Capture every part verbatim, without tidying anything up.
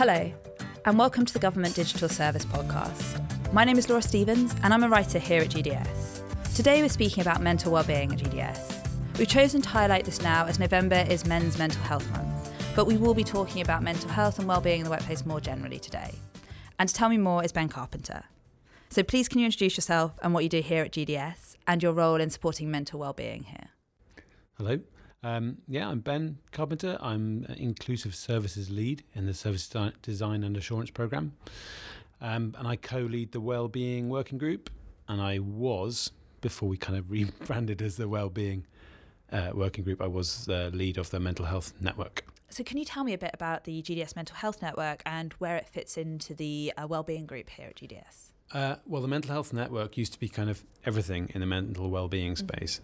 Hello, and welcome to the Government Digital Service Podcast. My name is Laura Stevens, and I'm a writer here at G D S. Today we're speaking about mental wellbeing at G D S. We've chosen to highlight this now as November is Men's Mental Health Month, but we will be talking about mental health and wellbeing in the workplace more generally today. And to tell me more is Ben Carpenter. So please can you introduce yourself and what you do here at G D S and your role in supporting mental wellbeing here? Hello. Um, yeah, I'm Ben Carpenter. I'm an Inclusive Services Lead in the Service Design and Assurance Programme. Um, and I co-lead the Wellbeing Working Group. And I was, before we kind of rebranded as the Wellbeing uh, Working Group, I was the lead of the Mental Health Network. So can you tell me a bit about the G D S Mental Health Network and where it fits into the uh, Wellbeing Group here at G D S? Uh, well, the Mental Health Network used to be kind of everything in the mental wellbeing space.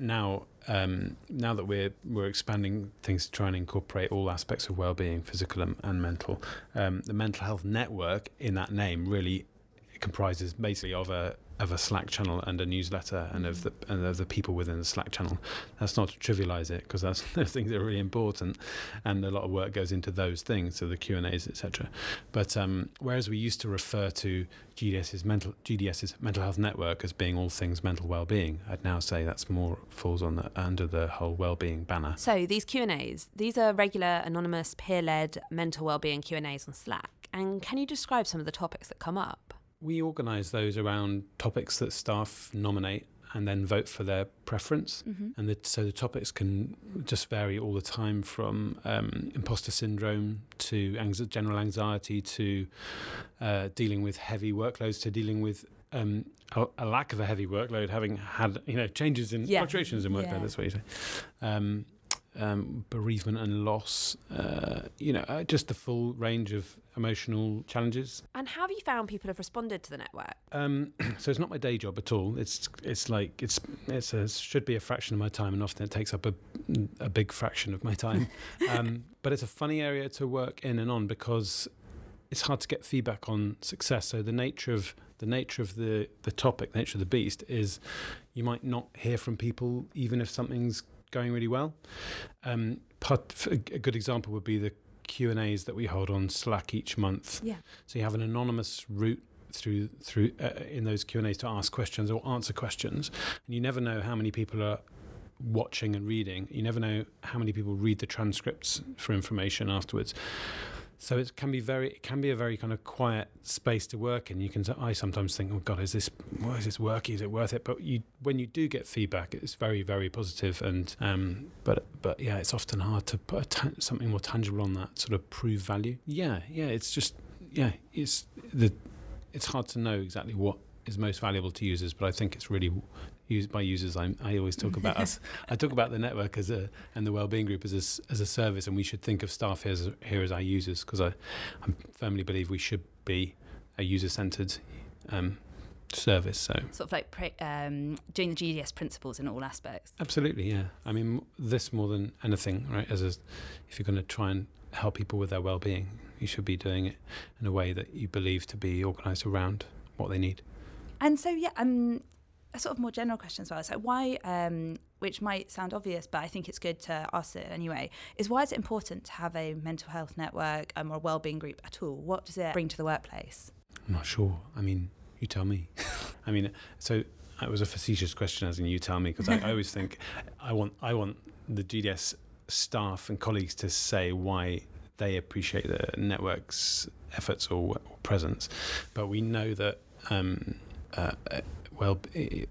Mm-hmm. Now, um, now that we're we're expanding things to try and incorporate all aspects of wellbeing, physical and, and mental, um, the Mental Health Network in that name really comprises basically of a of a Slack channel and a newsletter and of the and of the people within the Slack channel. That's not to trivialise it, because that's those things are really important, and a lot of work goes into those things, so the Q and A's, et cetera. But um, whereas we used to refer to G D S's mental G D S's mental health network as being all things mental well-being, I'd now say that's more falls on the, under the whole well-being banner. So these Q and A's, these are regular, anonymous, peer-led mental well-being Q and A's on Slack. And can you describe some of the topics that come up? We organise those around topics that staff nominate and then vote for their preference. Mm-hmm. And the, so the topics can just vary all the time, from um, imposter syndrome to anx- general anxiety to uh, dealing with heavy workloads to dealing with um, a, a lack of a heavy workload, having had, you know, changes in yeah. fluctuations in workload, yeah. that's what you say. Um, Um, bereavement and loss, uh, you know, uh, just the full range of emotional challenges. And how have you found people have responded to the network? Um, so it's not my day job at all. It's it's like it's it's a, should be a fraction of my time, and often it takes up a a big fraction of my time. Um, but it's a funny area to work in and on, because it's hard to get feedback on success. So the nature of the nature of the the topic, the nature of the beast, is you might not hear from people even if something's going really well. Um, part, a good example would be the Q and A's that we hold on Slack each month. Yeah. So you have an anonymous route through through uh, in those Q and A's to ask questions or answer questions, and you never know how many people are watching and reading. You never know how many people read the transcripts for information afterwards. So it can be very, it can be a very kind of quiet space to work in. You can, I sometimes think, oh God, is this, well, is this working? Is it worth it? But you, when you do get feedback, it's very, very positive. And um, but but yeah, it's often hard to put a ta- something more tangible on that, sort of prove value. Yeah, yeah, it's just yeah, it's the, it's hard to know exactly what is most valuable to users, but I think it's really used by users. I I always talk about us. I talk about the network as a and the wellbeing group as a, as a service, and we should think of staff here as here as our users, because I, I firmly believe we should be a user-centered um, service. So sort of like pre, um, doing the G D S principles in all aspects. Absolutely, yeah. I mean, this more than anything, right? As a, if you're going to try and help people with their wellbeing, you should be doing it in a way that you believe to be organised around what they need. And so, yeah, um, a sort of more general question as well. So why, um, which might sound obvious, but I think it's good to ask it anyway, is why is it important to have a mental health network um, or a wellbeing group at all? What does it bring to the workplace? I'm not sure. I mean, you tell me. I mean, so it was a facetious question, as in you tell me, because I, I always think I want I want the G D S staff and colleagues to say why they appreciate the network's efforts or, or presence. But we know that... Um, Uh, well,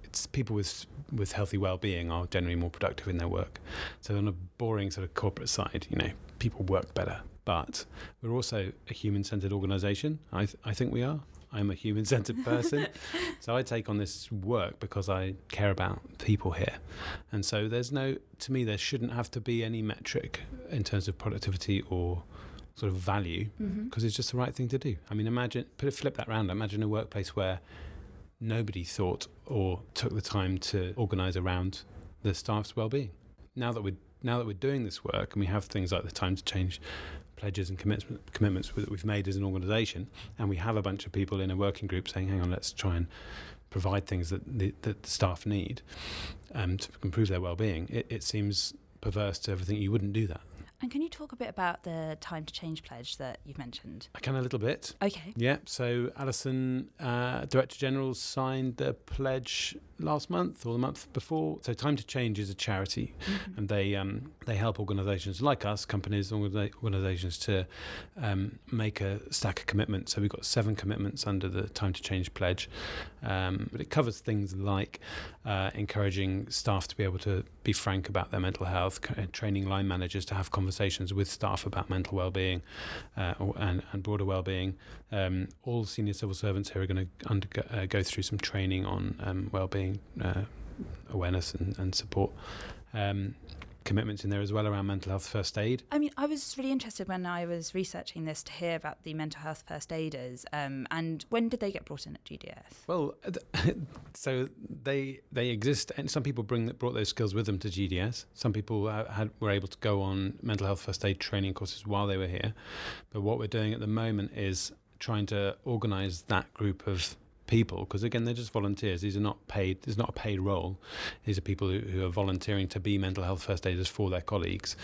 it's people with with healthy well-being are generally more productive in their work. So on a boring sort of corporate side, you know, people work better. But we're also a human-centered organisation. I th- I think we are. I'm a human-centered person. So I take on this work because I care about people here. And so there's no, to me, there shouldn't have to be any metric in terms of productivity or sort of value, because mm-hmm. it's just the right thing to do. I mean, imagine, put it, flip that round. Imagine a workplace where nobody thought or took the time to organise around the staff's well-being. Now that we're now that we're doing this work, and we have things like the Time to Change pledges and commitment, commitments that we've made as an organisation, and we have a bunch of people in a working group saying, "Hang on, let's try and provide things that the, that the staff need um, to improve their well-being." It, it seems perverse to everything you wouldn't do that. And can you talk a bit about the Time to Change pledge that you've mentioned? I can a little bit. Okay. Yeah. So Alison, uh, Director General, signed the pledge last month or the month before. So Time to Change is a charity, mm-hmm. and they um, they help organisations like us, companies, organisations to um, make a stack of commitments. So we've got seven commitments under the Time to Change pledge, um, but it covers things like uh, encouraging staff to be able to be frank about their mental health, training line managers to have conversations. Conversations with staff about mental well-being uh, and, and broader well-being. Um, all senior civil servants here are going to undergo, uh, go through some training on um, well-being uh, awareness and, and support. Um, commitments in there as well around mental health first aid. I mean, I was really interested when I was researching this to hear about the mental health first aiders. Um, and when did they get brought in at G D S? Well, so they they exist, and some people bring brought those skills with them to G D S. Some people had were able to go on mental health first aid training courses while they were here. But what we're doing at the moment is trying to organise that group of people, because again they're just volunteers. These are not paid. There's not a paid role. These are people who, who are volunteering to be mental health first aiders for their colleagues.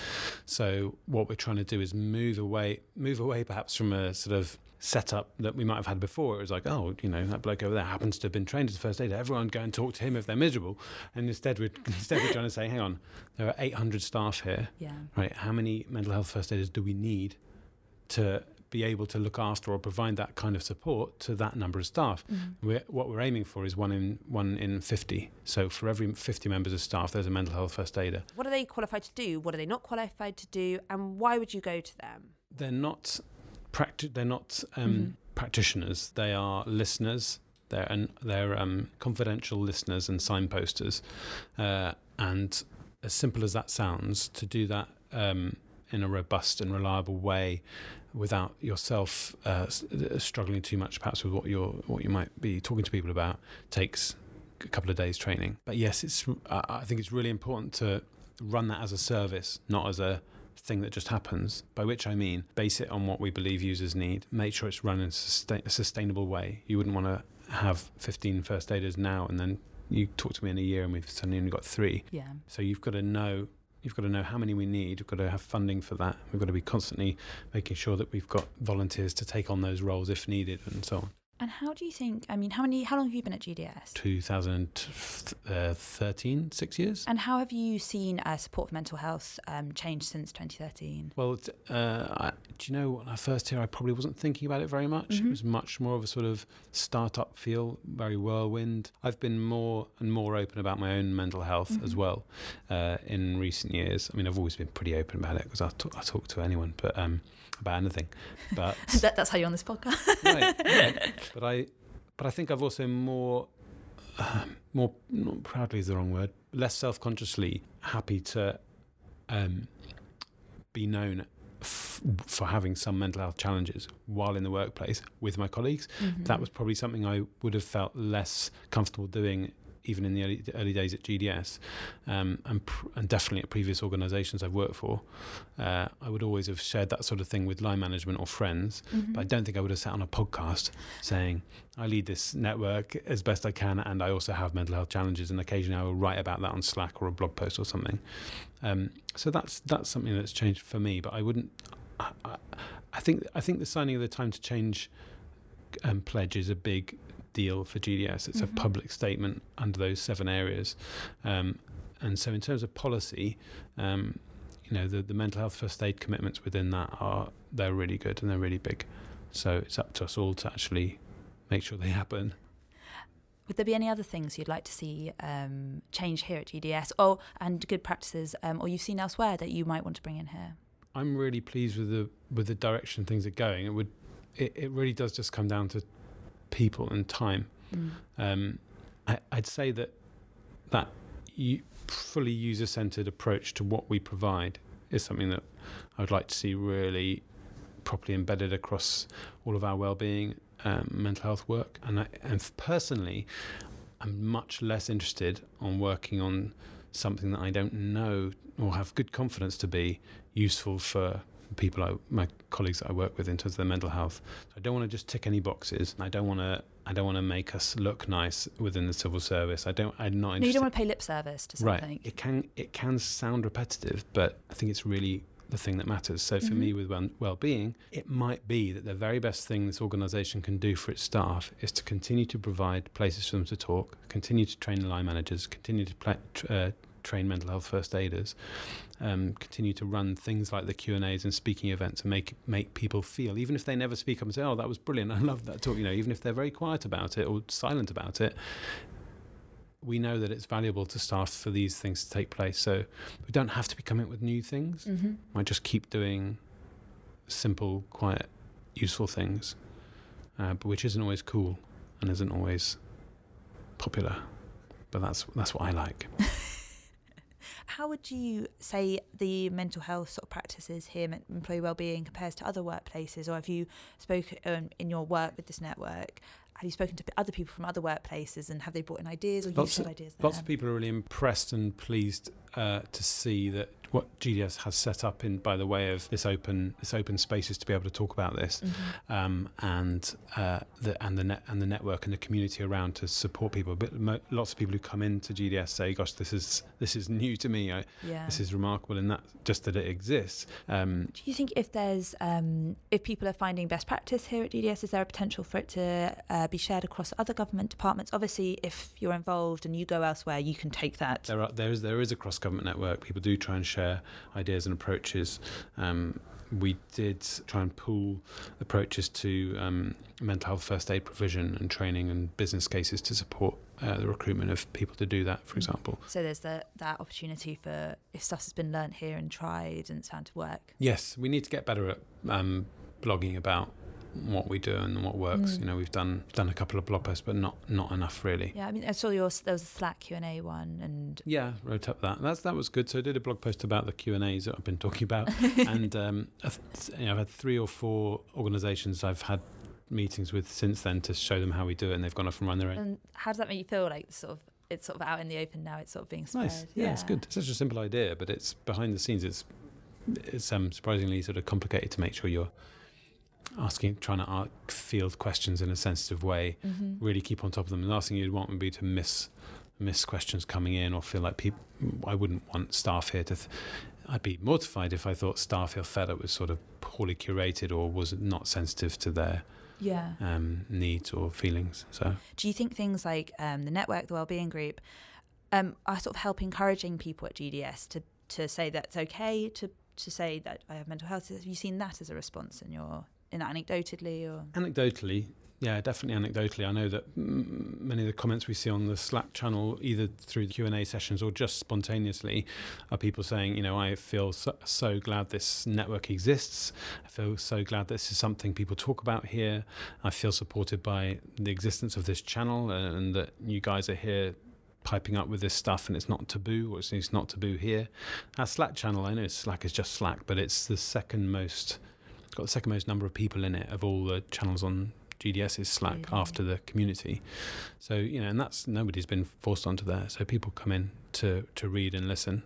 So what we're trying to do is move away move away perhaps from a sort of setup that we might have had before. It was like, oh, you know, that bloke over there happens to have been trained as a first aider, everyone go and talk to him if they're miserable. And instead we're instead we're trying to say, hang on, there are eight hundred staff here, yeah, right? How many mental health first aiders do we need to be able to look after or provide that kind of support to that number of staff? Mm-hmm. We're, what we're aiming for is one in one in fifty. So for every fifty members of staff, there's a mental health first aider. What are they qualified to do? What are they not qualified to do? And why would you go to them? They're not practi- They're not um, mm-hmm. practitioners. They are listeners. They're an, they're um, confidential listeners and signposters. Uh, and as simple as that sounds, to do that Um, in a robust and reliable way without yourself uh, struggling too much perhaps with what you're what you might be talking to people about takes a couple of days training. But yes, it's I think it's really important to run that as a service, not as a thing that just happens, by which I mean base it on what we believe users need, make sure it's run in a sustainable way. You wouldn't want to have fifteen first aiders now and then you talk to me in a year and we've suddenly only got three. Yeah. So you've got to know You've got to know how many we need. We've got to have funding for that. We've got to be constantly making sure that we've got volunteers to take on those roles if needed and so on. And how do you think, I mean, how many? How long have you been at G D S? twenty thirteen, six years. And how have you seen uh, support for mental health um, change since twenty thirteen? Well, uh, I, do you know, when I first here, I probably wasn't thinking about it very much. Mm-hmm. It was much more of a sort of start-up feel, very whirlwind. I've been more and more open about my own mental health mm-hmm. as well uh, in recent years. I mean, I've always been pretty open about it because I, t- I talk to anyone but um, about anything. But that, that's how you're on this podcast. Right, yeah. But I, but I think I've also more, uh, more not proudly is the wrong word, less self-consciously happy to um, be known f- for having some mental health challenges while in the workplace with my colleagues. Mm-hmm. That was probably something I would have felt less comfortable doing even in the early, early days at G D S, um, and, pr- and definitely at previous organisations I've worked for. uh, I would always have shared that sort of thing with line management or friends, mm-hmm. but I don't think I would have sat on a podcast saying, I lead this network as best I can and I also have mental health challenges, and occasionally I will write about that on Slack or a blog post or something. Um, so that's that's something that's changed for me, but I wouldn't... I, I, I think I think the signing of the Time to Change um, pledge is a big deal for G D S. It's mm-hmm. a public statement under those seven areas, um, and so in terms of policy, um, you know, the, the mental health first aid commitments within that are they're really good and they're really big. So it's up to us all to actually make sure they happen. Would there be any other things you'd like to see um, change here at G D S, or and good practices, um, or you've seen elsewhere that you might want to bring in here? I'm really pleased with the with the direction things are going. It would it, it really does just come down to people and time. Mm. Um, I, I'd say that that u- fully user-centred approach to what we provide is something that I would like to see really properly embedded across all of our wellbeing, um, mental health work. And, I, and personally, I'm much less interested on working on something that I don't know or have good confidence to be useful for people, I, my colleagues that I work with in terms of their mental health. So I don't want to just tick any boxes. I don't want to. I don't want to make us look nice within the civil service. I don't. I'm not. Interested. No, you don't want to pay lip service to something. Right. It can. It can sound repetitive, but I think it's really the thing that matters. So for mm-hmm. me with well-being, it might be that the very best thing this organisation can do for its staff is to continue to provide places for them to talk, continue to train line managers, continue to pla- uh, train mental health first aiders, um, continue to run things like the Q and A's and speaking events, and make make people feel, even if they never speak up and say, oh, that was brilliant, I loved that talk, you know, even if they're very quiet about it or silent about it, we know that it's valuable to staff for these things to take place. So we don't have to be coming up with new things. Mm-hmm. I just keep doing simple, quiet, useful things, uh, but which isn't always cool and isn't always popular. But that's that's what I like. How would you say the mental health sort of practices here, employee wellbeing, compares to other workplaces? Or have you spoken um, in your work with this network? Have you spoken to other people from other workplaces, and have they brought in ideas or useful ideas there? Lots of people are really impressed and pleased uh, to see that what G D S has set up in by the way of this open this open spaces to be able to talk about this, mm-hmm. um, and uh, the and the net and the network and the community around to support people. But mo- lots of people who come into G D S say, "Gosh, this is this is new to me. I, yeah. This is remarkable," and that just that it exists. Um, Do you think if there's um, if people are finding best practice here at G D S, is there a potential for it to uh, be shared across other government departments? Obviously, if you're involved and you go elsewhere, you can take that. There are there is there is a cross government network. People do try and share ideas and approaches. Um, we did try and pool approaches to um, mental health first aid provision and training and business cases to support uh, the recruitment of people to do that, for example. So there's the, that opportunity for if stuff has been learnt here and tried and it's found to work. Yes, we need to get better at um, blogging about what we do and what works. Mm. You know, we've done done a couple of blog posts, but not not enough really. Yeah, I mean, I saw yours. There was a Slack Q and A one, and yeah, wrote up that. That's that was good. So I did a blog post about the Q and A's that I've been talking about, and um, I've, you know, I've had three or four organisations I've had meetings with since then to show them how we do it, and they've gone off and run their own. And how does that make you feel? Like sort of, it's sort of out in the open now. It's sort of being spread. Nice. Yeah, yeah. It's good. It's such a simple idea, but it's behind the scenes. It's it's um, surprisingly sort of complicated to make sure you're asking, trying to field questions in a sensitive way, mm-hmm. really keep on top of them. The last thing you'd want would be to miss miss questions coming in or feel like people. I wouldn't want staff here to. Th- I'd be mortified if I thought staff here felt it was sort of poorly curated or was not sensitive to their yeah um, needs or feelings. So, do you think things like um, the network, the wellbeing group, um, are sort of help encouraging people at G D S to to say that's okay to to say that I have mental health? Have you seen that as a response in your? In anecdotally or anecdotally yeah definitely anecdotally I know that m- many of the comments we see on the Slack channel, either through the Q and A sessions or just spontaneously, are people saying, you know, I feel so, so glad this network exists. I feel so glad this is something people talk about here. I feel supported by the existence of this channel, and, and that you guys are here piping up with this stuff, and it's not taboo, or it's not taboo here. Our Slack channel, I know Slack is just Slack, but it's the second most got the second most number of people in it of all the channels on G D S's Slack, mm-hmm. after the community. So, you know, and that's, nobody's been forced onto there. So people come in to, to read and listen.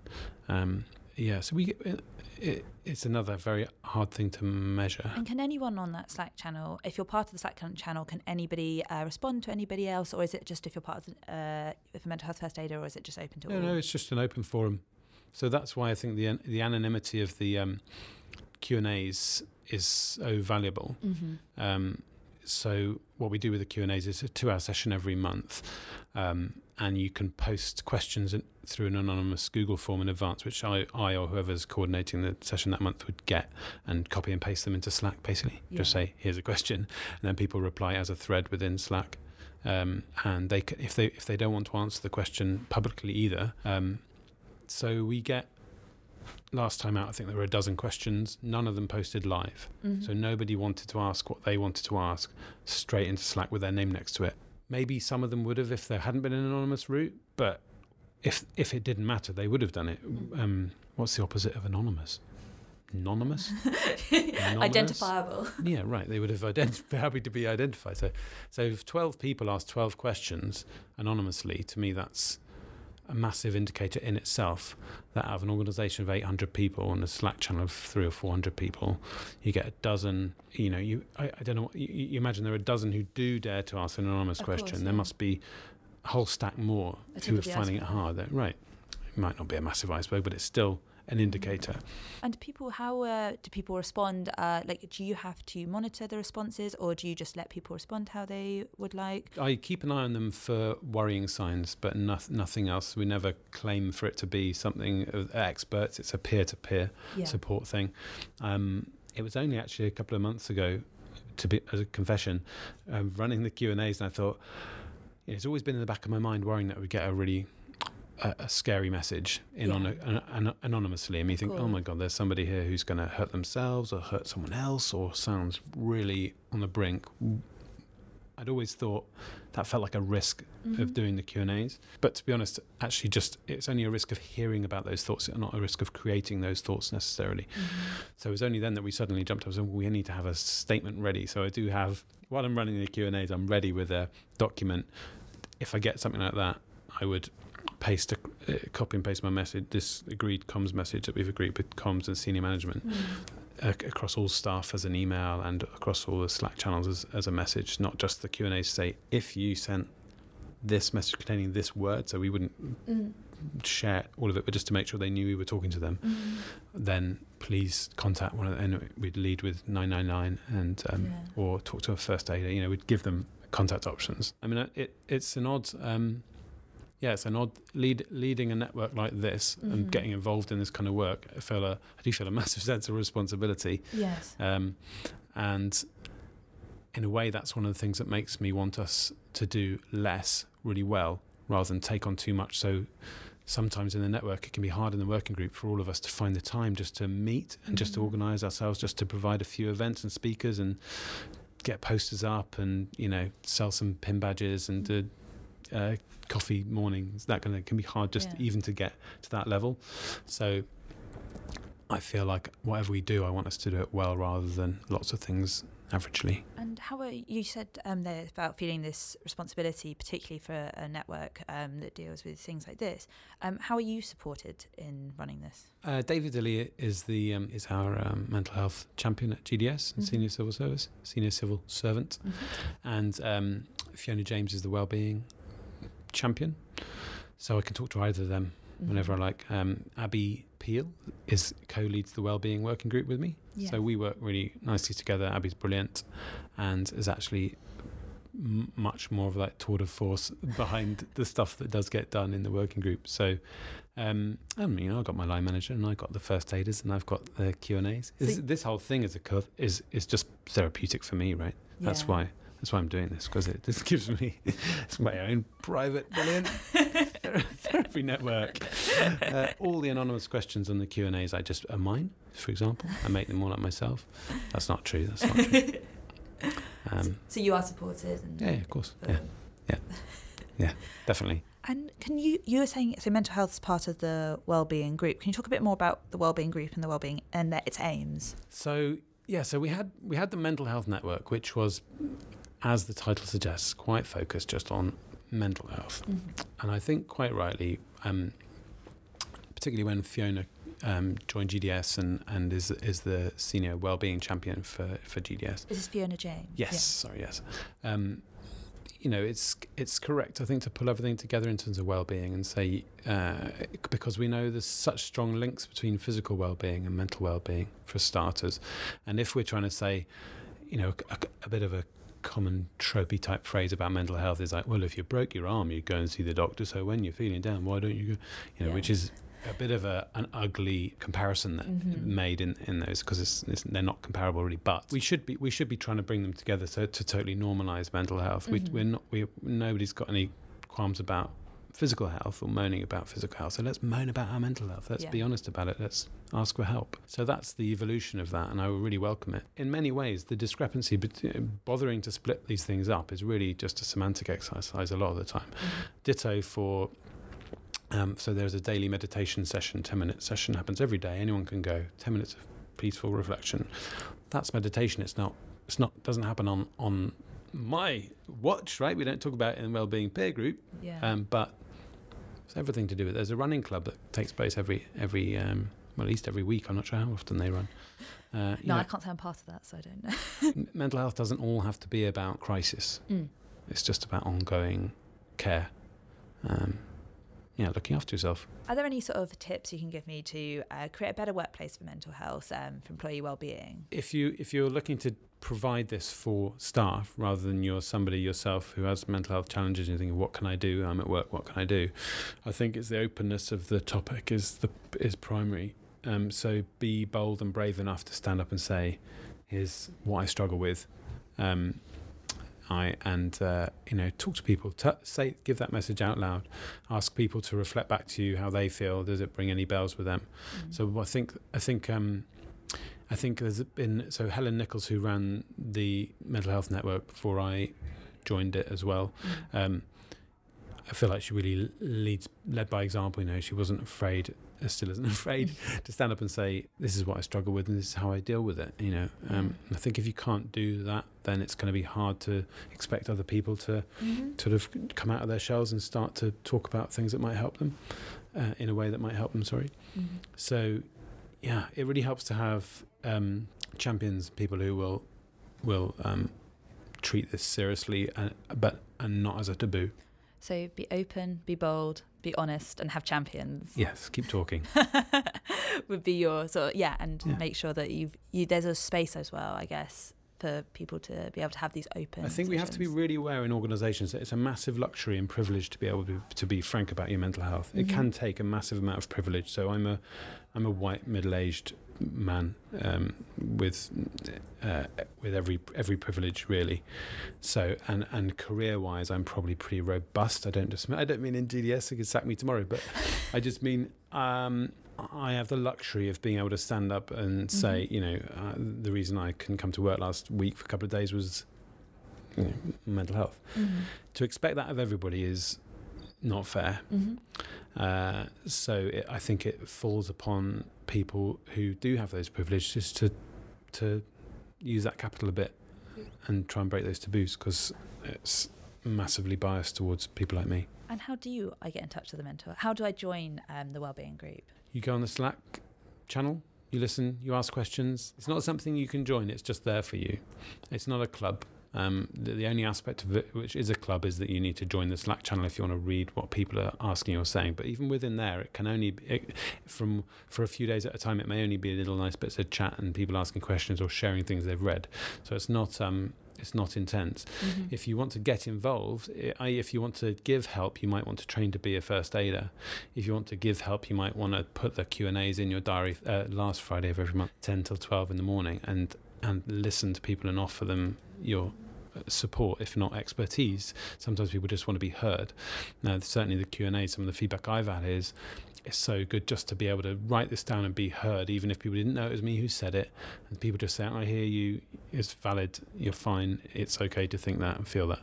Um, yeah, so we it, it, it's another very hard thing to measure. And can anyone on that Slack channel, if you're part of the Slack channel, can anybody uh, respond to anybody else, or is it just if you're part of the, uh, if a mental health first aider, or is it just open to no, all? No, no, it's just an open forum. So that's why I think the the anonymity of the um, Q and A's is so valuable. Mm-hmm. Um, so what we do with the Q and A's is a two-hour session every month, um, and you can post questions in, through an anonymous Google form in advance, which I, I or whoever's coordinating the session that month would get and copy and paste them into Slack, basically. Yeah. Just say, here's a question, and then people reply as a thread within Slack. Um, and they can, if they if they don't want to answer the question publicly either, um, so we get. Last time out, I think there were a dozen questions, none of them posted live. Mm-hmm. So nobody wanted to ask what they wanted to ask straight into Slack with their name next to it. Maybe some of them would have if there hadn't been an anonymous route, but if if it didn't matter, they would have done it. Um, what's the opposite of anonymous? Anonymous? Anonymous? Identifiable. Yeah, right. They would have identi- been happy to be identified. So, so if twelve people asked twelve questions anonymously, to me that's a massive indicator in itself that out of an organisation of eight hundred people and a Slack channel of three or four hundred people, you get a dozen. You know, you I, I don't know. What, you, you imagine there are a dozen who do dare to ask an anonymous of question. Course, yeah. There must be a whole stack more who are finding it hard. That, right, it might not be a massive iceberg, but it's still an indicator. And people, how uh, do people respond? Uh, like, do you have to monitor the responses, or do you just let people respond how they would like? I keep an eye on them for worrying signs, but no- nothing else. We never claim for it to be something of experts. It's a peer-to-peer yeah. support thing. Um, it was only actually a couple of months ago, to be as a confession, uh, running the Q and A's, and I thought, it's always been in the back of my mind, worrying that we get a really a, a scary message in yeah. on an, an, anonymously, and me think, oh my God, there's somebody here who's going to hurt themselves or hurt someone else, or sounds really on the brink. I'd always thought that felt like a risk mm-hmm. of doing the Q and A's, but to be honest, actually, just it's only a risk of hearing about those thoughts, not a risk of creating those thoughts necessarily. Mm-hmm. So it was only then that we suddenly jumped up and said, we need to have a statement ready. So I do have, while I'm running the Q and A's, I'm ready with a document. If I get something like that, I would paste a, uh, copy and paste my message, this agreed comms message that we've agreed with comms and senior management. Mm-hmm. Across all staff as an email, and across all the Slack channels as, as a message, not just the Q and A, say, if you sent this message containing this word, so we wouldn't mm. share all of it, but just to make sure they knew we were talking to them, mm. then please contact one of them. And we'd lead with nine nine nine and um, yeah. or talk to a first aider. You know, we'd give them contact options. I mean, it it's an odd... Um, Yeah, it's an odd lead, leading a network like this mm-hmm. and getting involved in this kind of work. I feel a, I do feel a massive sense of responsibility. Yes. Um, and in a way, that's one of the things that makes me want us to do less really well, rather than take on too much. So sometimes in the network, it can be hard in the working group for all of us to find the time just to meet and mm-hmm. just to organise ourselves, just to provide a few events and speakers and get posters up and, you know, sell some pin badges and mm-hmm. do Uh, coffee mornings, that kind of can be hard just yeah. even to get to that level. So I feel like whatever we do, I want us to do it well, rather than lots of things averagely. And how are you said um, there about feeling this responsibility, particularly for a network um, that deals with things like this. Um, how are you supported in running this? Uh, David Dilley is the um, is our um, mental health champion at G D S, mm-hmm. and senior civil service, senior civil servant, mm-hmm. and um, Fiona James is the wellbeing champion, so I can talk to either of them mm-hmm. whenever I like. um Abby Peel is co-leads the wellbeing working group with me, yeah. so we work really nicely together. Abby's brilliant and is actually m- much more of that tour de force behind the stuff that does get done in the working group. So um I mean, you know, I've got my line manager, and I've got the first aiders, and I've got the Q and A's. So this, this whole thing is a curve is is just therapeutic for me, right? Yeah. That's why. That's why I'm doing this, because it just gives me it's my own private brilliant therapy network. Uh, all the anonymous questions on the Q and A's I just are mine, for example. I make them all up myself. That's not true. That's not true. Um, so, so you are supported? And yeah, yeah, of course. Yeah, yeah, yeah, definitely. And can you, you were saying, so mental health is part of the wellbeing group. Can you talk a bit more about the wellbeing group and the wellbeing and their, its aims? So, yeah, so we had we had the mental health network, which was, as the title suggests, quite focused just on mental health. Mm-hmm. And I think quite rightly, um, particularly when Fiona um, joined G D S and, and is is the senior wellbeing champion for, for G D S. This is Fiona James. Yes, yeah. sorry, yes. Um, you know, it's it's correct, I think, to pull everything together in terms of wellbeing and say, uh, because we know there's such strong links between physical wellbeing and mental wellbeing, for starters. And if we're trying to say, you know, a, a bit of a common tropey type phrase about mental health is like, well, if you broke your arm, you go and see the doctor, so when you're feeling down, why don't you go, you know, yeah. which is a bit of a an ugly comparison that mm-hmm. made in in those, because it's, it's, they're not comparable really, but we should be we should be trying to bring them together so to totally normalize mental health. Mm-hmm. we, we're not we nobody's got any qualms about physical health or moaning about physical health, so let's moan about our mental health. Let's yeah. be honest about it. Let's ask for help. So that's the evolution of that, and I really welcome it. In many ways, the discrepancy between bothering to split these things up is really just a semantic exercise a lot of the time. Mm-hmm. Ditto for um so there's a daily meditation session, ten minute session, happens every day, anyone can go, ten minutes of peaceful reflection. That's meditation. It's not it's not doesn't happen on on my watch, right? We don't talk about it in wellbeing peer group. Yeah. Um but it's everything to do with it. There's a running club that takes place every every um well, at least every week. I'm not sure how often they run. Uh, no, know, I can't say I'm part of that, so I don't know. Mental health doesn't all have to be about crisis. Mm. It's just about ongoing care. Um, yeah, looking after yourself. Are there any sort of tips you can give me to uh, create a better workplace for mental health, um, for employee well-being? If you if you're looking to provide this for staff rather than you're somebody yourself who has mental health challenges and you're thinking, what can I do? I'm at work, what can I do? I think it's the openness of the topic is the is primary. Um, so be bold and brave enough to stand up and say, here's what I struggle with. Um, I and uh, you know, talk to people. T- say, give that message out loud. Ask people to reflect back to you how they feel. Does it ring any bells with them? Mm-hmm. So I think I think um, I think there's been so Helen Nichols, who ran the mental health network before I joined it as well. Mm-hmm. Um, I feel like she really leads led by example. You know, she wasn't afraid, still isn't afraid to stand up and say, this is what I struggle with and this is how I deal with it. You know, um, I think if you can't do that, then it's going to be hard to expect other people to mm-hmm. sort of come out of their shells and start to talk about things that might help them uh, in a way that might help them. Sorry. Mm-hmm. So, yeah, it really helps to have um, champions, people who will will um, treat this seriously, and, but and not as a taboo. So be open, be bold, be honest, and have champions. Yes, keep talking. Would be your sort of, yeah, and yeah. make sure that you've, you, there's a space as well, I guess, for people to be able to have these open I think decisions. We have to be really aware in organisations that it's a massive luxury and privilege to be able to, to be frank about your mental health. It mm-hmm. can take a massive amount of privilege. So I'm a, I'm a white, middle-aged man um, with, uh, with every every privilege really. So and and career-wise, I'm probably pretty robust. I don't just I don't mean in G D S they could sack me tomorrow, but I just mean. Um, I have the luxury of being able to stand up and mm-hmm. say, you know, uh, the reason I couldn't come to work last week for a couple of days was, you know, mental health. Mm-hmm. To expect that of everybody is not fair. Mm-hmm. Uh, so it, I think it falls upon people who do have those privileges to to use that capital a bit and try and break those taboos, because it's massively biased towards people like me. And how do you, I get in touch with the mentor? How do I join um, the wellbeing group? You go on the Slack channel, you listen, you ask questions. It's not something you can join, it's just there for you. It's not a club. Um, the, the only aspect of it which is a club is that you need to join the Slack channel if you want to read what people are asking or saying. But even within there, it can only be, it, from for a few days at a time, it may only be little nice bits of chat and people asking questions or sharing things they've read. So it's not... Um, It's not intense. Mm-hmm. If you want to get involved, if you want to give help, you might want to train to be a first aider. If you want to give help, you might want to put the Q and A's in your diary uh, last Friday of every month, ten till twelve in the morning, and, and listen to people and offer them your support, if not expertise. Sometimes people just want to be heard. Now, certainly the Q and A, some of the feedback I've had is, it's so good just to be able to write this down and be heard, even if people didn't know it was me who said it. And people just say, I hear you, it's valid, you're fine, it's okay to think that and feel that.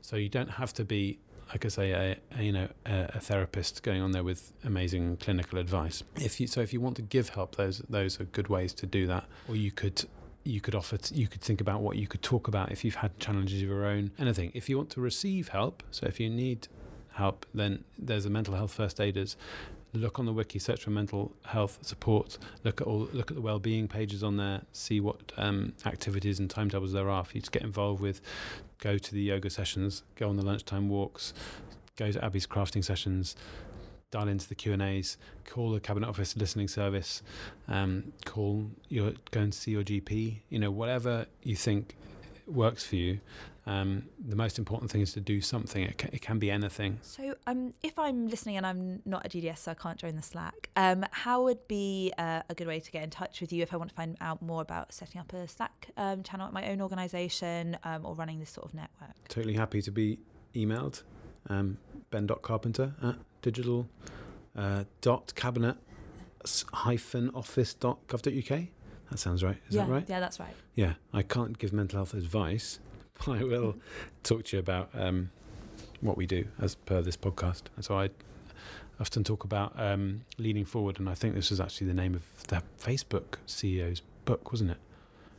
So you don't have to be, like I say, a, a, you know, a, a therapist going on there with amazing clinical advice. If you, so if you want to give help, those those are good ways to do that. Or you could you could offer, t- you could think about what you could talk about if you've had challenges of your own, anything. If you want to receive help, so if you need help, then there's a mental health first aiders. Look on the wiki, search for mental health support, look at all look at the wellbeing pages on there, see what um, activities and timetables there are for you to get involved with. Go to the yoga sessions, go on the lunchtime walks, go to Abby's crafting sessions, dial into the Q and A's, call the Cabinet Office Listening Service, um, call your go and see your G P, you know, whatever you think works for you. Um, the most important thing is to do something. It can, it can be anything. So um, if I'm listening and I'm not a G D S, so I can't join the Slack, um, how would be uh, a good way to get in touch with you if I want to find out more about setting up a Slack um, channel at my own organisation um, or running this sort of network? Totally happy to be emailed. Um, ben.carpenter at digital uh, dot cabinet hyphen office dot gov dot uk. That sounds right. Is yeah, that right? Yeah, that's right. Yeah, I can't give mental health advice. I will talk to you about um, what we do as per this podcast. And so I often talk about um, leaning forward, and I think this was actually the name of the Facebook C E O's book, wasn't it?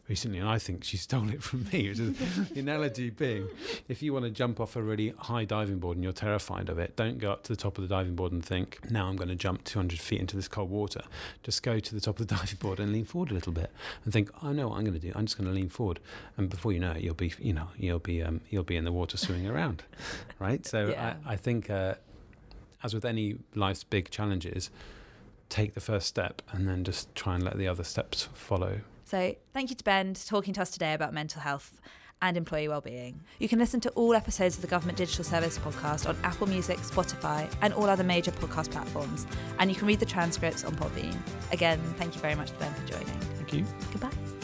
Recently, and I think she stole it from me. Which is the analogy being, if you want to jump off a really high diving board and you're terrified of it, don't go up to the top of the diving board and think, now I'm going to jump two hundred feet into this cold water. Just go to the top of the diving board and lean forward a little bit and think, I know what I'm going to do. I'm just going to lean forward, and before you know it, you'll be, you know, you'll be, um, you'll be in the water swimming around, right? So yeah. I, I think uh, as with any life's big challenges, take the first step and then just try and let the other steps follow. So thank you to Ben for talking to us today about mental health and employee wellbeing. You can listen to all episodes of the Government Digital Service podcast on Apple Music, Spotify and all other major podcast platforms. And you can read the transcripts on Podbean. Again, thank you very much to Ben for joining. Thank you. Goodbye.